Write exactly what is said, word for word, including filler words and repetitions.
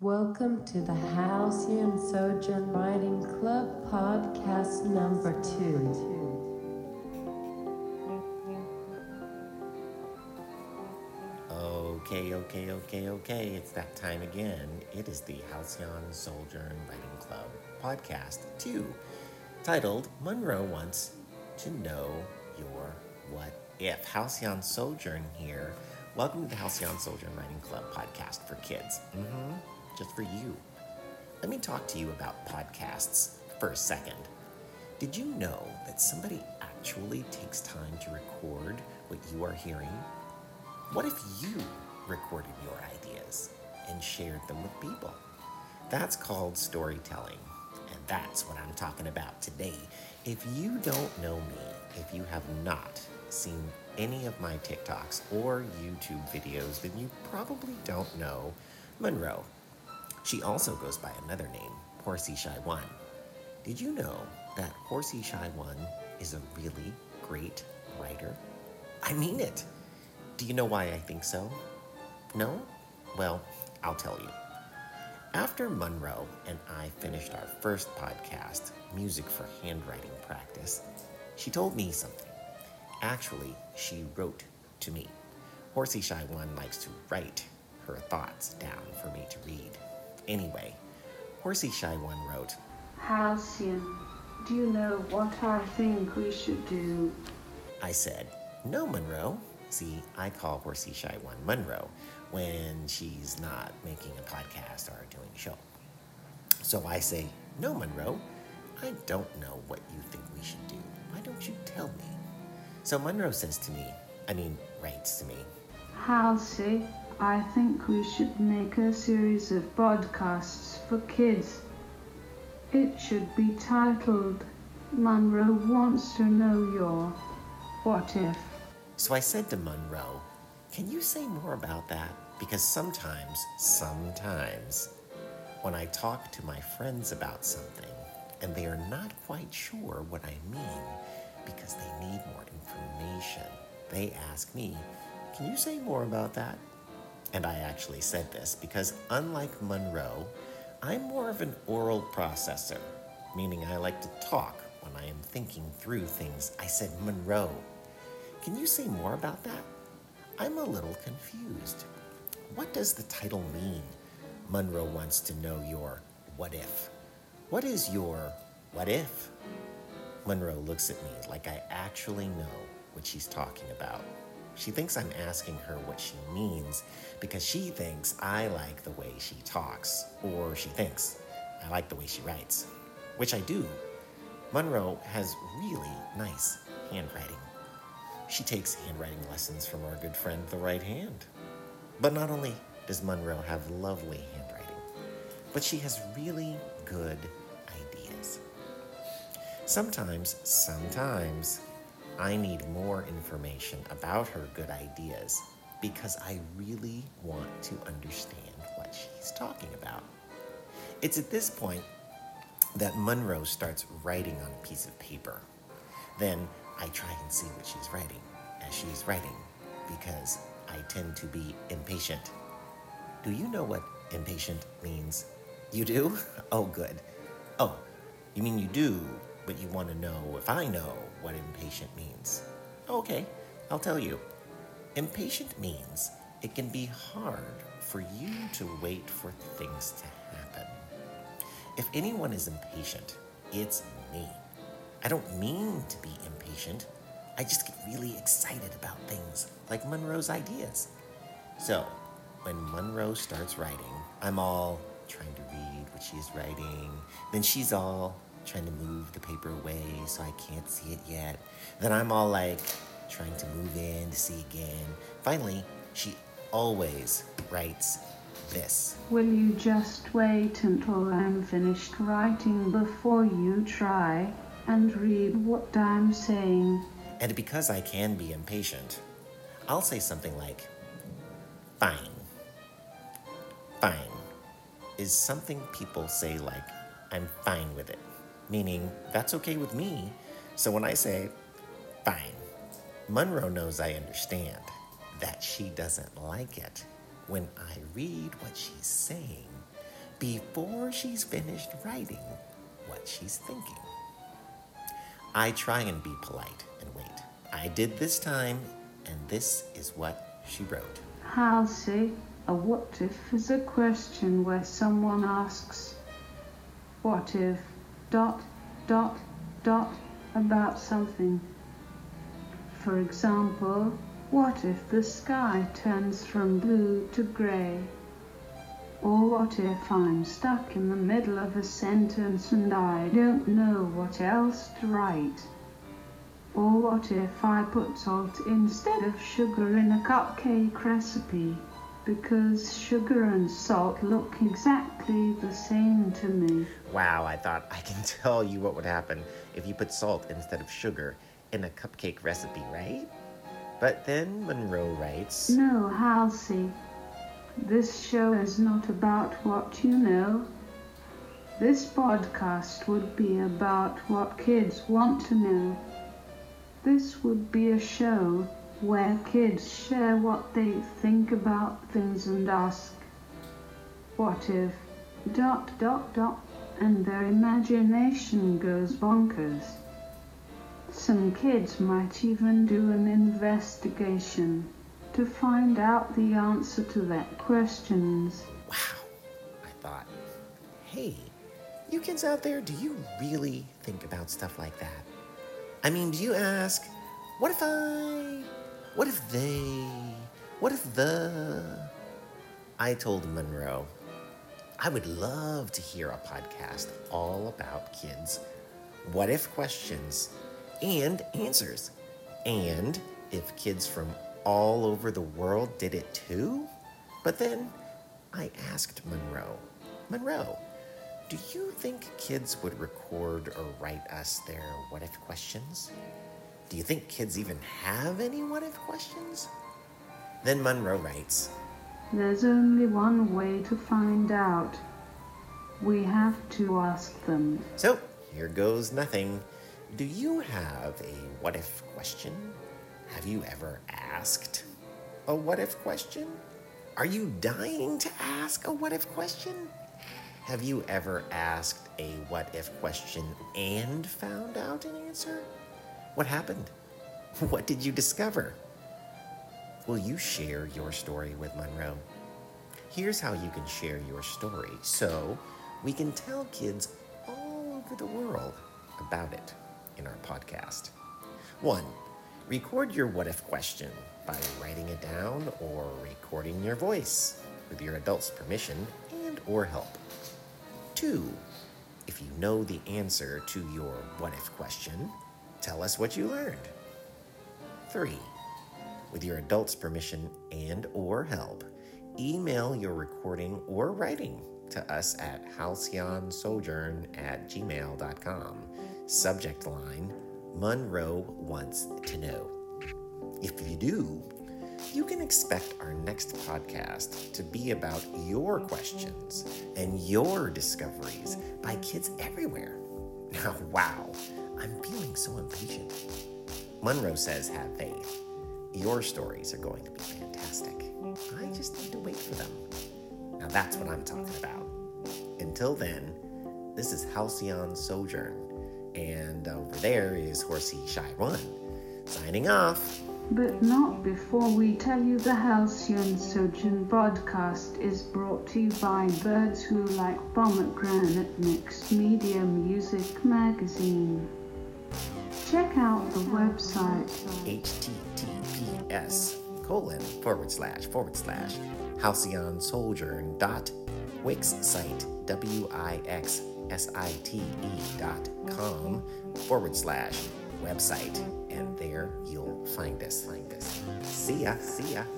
Welcome to the Halcyon Sojourn Writing Club podcast number two. Okay, okay, okay, okay. It's that time again. It is the Halcyon Sojourn Writing Club podcast two, titled Monroe Wants to Know Your What If. Halcyon Sojourn here. Welcome to the Halcyon Sojourn Writing Club podcast for kids. Mm-hmm. Just for you. Let me talk to you about podcasts for a second. Did you know that somebody actually takes time to record what you are hearing? What if you recorded your ideas and shared them with people? That's called storytelling, and that's what I'm talking about today. If you don't know me, if you have not seen any of my TikToks or YouTube videos, then you probably don't know Monroe. She also goes by another name, Horsey Shywan. Did you know that Horsey Shywan is a really great writer? I mean it. Do you know why I think so? No? Well, I'll tell you. After Monroe and I finished our first podcast, Music for Handwriting Practice, she told me something. Actually, she wrote to me. Horsey Shywan likes to write her thoughts down for me to read. Anyway, Horsey Shywan wrote, Halcyon, do you know what I think we should do? I said, no, Monroe. See, I call Horsey Shywan Monroe when she's not making a podcast or doing a show. So I say, no, Monroe, I don't know what you think we should do. Why don't you tell me? So Monroe says to me, I mean, writes to me, Halsey, I think we should make a series of podcasts for kids. It should be titled, Monroe Wants to Know Your What If. So I said to Monroe, can you say more about that? Because sometimes, sometimes, when I talk to my friends about something and they are not quite sure what I mean because they need more information, they ask me, can you say more about that? And I actually said this because unlike Monroe, I'm more of an oral processor, meaning I like to talk when I am thinking through things. I said, Monroe, can you say more about that? I'm a little confused. What does the title mean? Monroe wants to know your what if. What is your what if? Monroe looks at me like I actually know what she's talking about. She thinks I'm asking her what she means because she thinks I like the way she talks, or she thinks I like the way she writes, which I do. Monroe has really nice handwriting. She takes handwriting lessons from our good friend, The Right Hand. But not only does Monroe have lovely handwriting, but she has really good ideas. Sometimes, sometimes, I need more information about her good ideas because I really want to understand what she's talking about. It's at this point that Monroe starts writing on a piece of paper. Then I try and see what she's writing as she's writing because I tend to be impatient. Do you know what impatient means? You do? Oh, good. Oh, you mean you do, but you want to know if I know what impatient means. Okay, I'll tell you. Impatient means it can be hard for you to wait for things to happen. If anyone is impatient, it's me. I don't mean to be impatient. I just get really excited about things, like Monroe's ideas. So, when Monroe starts writing, I'm all trying to read what she's writing. Then she's all trying to move the paper away so I can't see it yet. Then I'm all like trying to move in to see again. Finally, she always writes this. Will you just wait until I'm finished writing before you try and read what I'm saying? And because I can be impatient, I'll say something like, fine. Fine is something people say like, I'm fine with it. Meaning, that's okay with me. So when I say, fine, Monroe knows I understand that she doesn't like it when I read what she's saying. before she's finished writing what she's thinking. I try and be polite and wait. I did this time, and this is what she wrote. Halsey, a what if is a question where someone asks, what if, dot, dot, dot, about something. For example, what if the sky turns from blue to grey? Or what if I'm stuck in the middle of a sentence and I don't know what else to write? Or what if I put salt instead of sugar in a cupcake recipe? Because sugar and salt look exactly the same to me. Wow, I thought I can tell you what would happen if you put salt instead of sugar in a cupcake recipe, right? But then Monroe writes, no, Halsey. This show is not about what you know. This podcast would be about what kids want to know. This would be a show where kids share what they think about things and ask, what if, dot, dot, dot, and their imagination goes bonkers. Some kids might even do an investigation to find out the answer to their questions. Wow, I thought, hey, you kids out there, do you really think about stuff like that? I mean, do you ask, what if I, what if they, what if the... I told Monroe, I would love to hear a podcast all about kids' what if questions and answers. And if kids from all over the world did it too? But then I asked Monroe, Monroe, do you think kids would record or write us their what-if questions? Do you think kids even have any what-if questions? Then Monroe writes, there's only one way to find out. We have to ask them. So here goes nothing. Do you have a what-if question? Have you ever asked a what-if question? Are you dying to ask a what-if question? Have you ever asked a what-if question and found out an answer? What happened? What did you discover? Will you share your story with Monroe? Here's how you can share your story so we can tell kids all over the world about it in our podcast. One, record your what-if question by writing it down or recording your voice with your adult's permission and or help. Two, if you know the answer to your what-if question, tell us what you learned. Three, with your adult's permission and or help, email your recording or writing to us at halcyon sojourn at gmail dot com. Subject line, Monroe wants to know. If you do, you can expect our next podcast to be about your questions and your discoveries by kids everywhere. Now, wow, I'm feeling so impatient. Monroe says, have faith. Your stories are going to be fantastic. I just need to wait for them. Now that's what I'm talking about. Until then, this is Halcyon Sojourn. And over there is Horsey Shywan, signing off. But not before we tell you the Halcyon Sojourn podcast is brought to you by Birds Who Like Pomegranate, Mixed Media Music Magazine. Check out the website. H T T P S colon forward slash forward slash halcyon sojourn dot wix site W I X S I T E dot com forward slash website, and there you'll find us. Find us. See ya. See ya.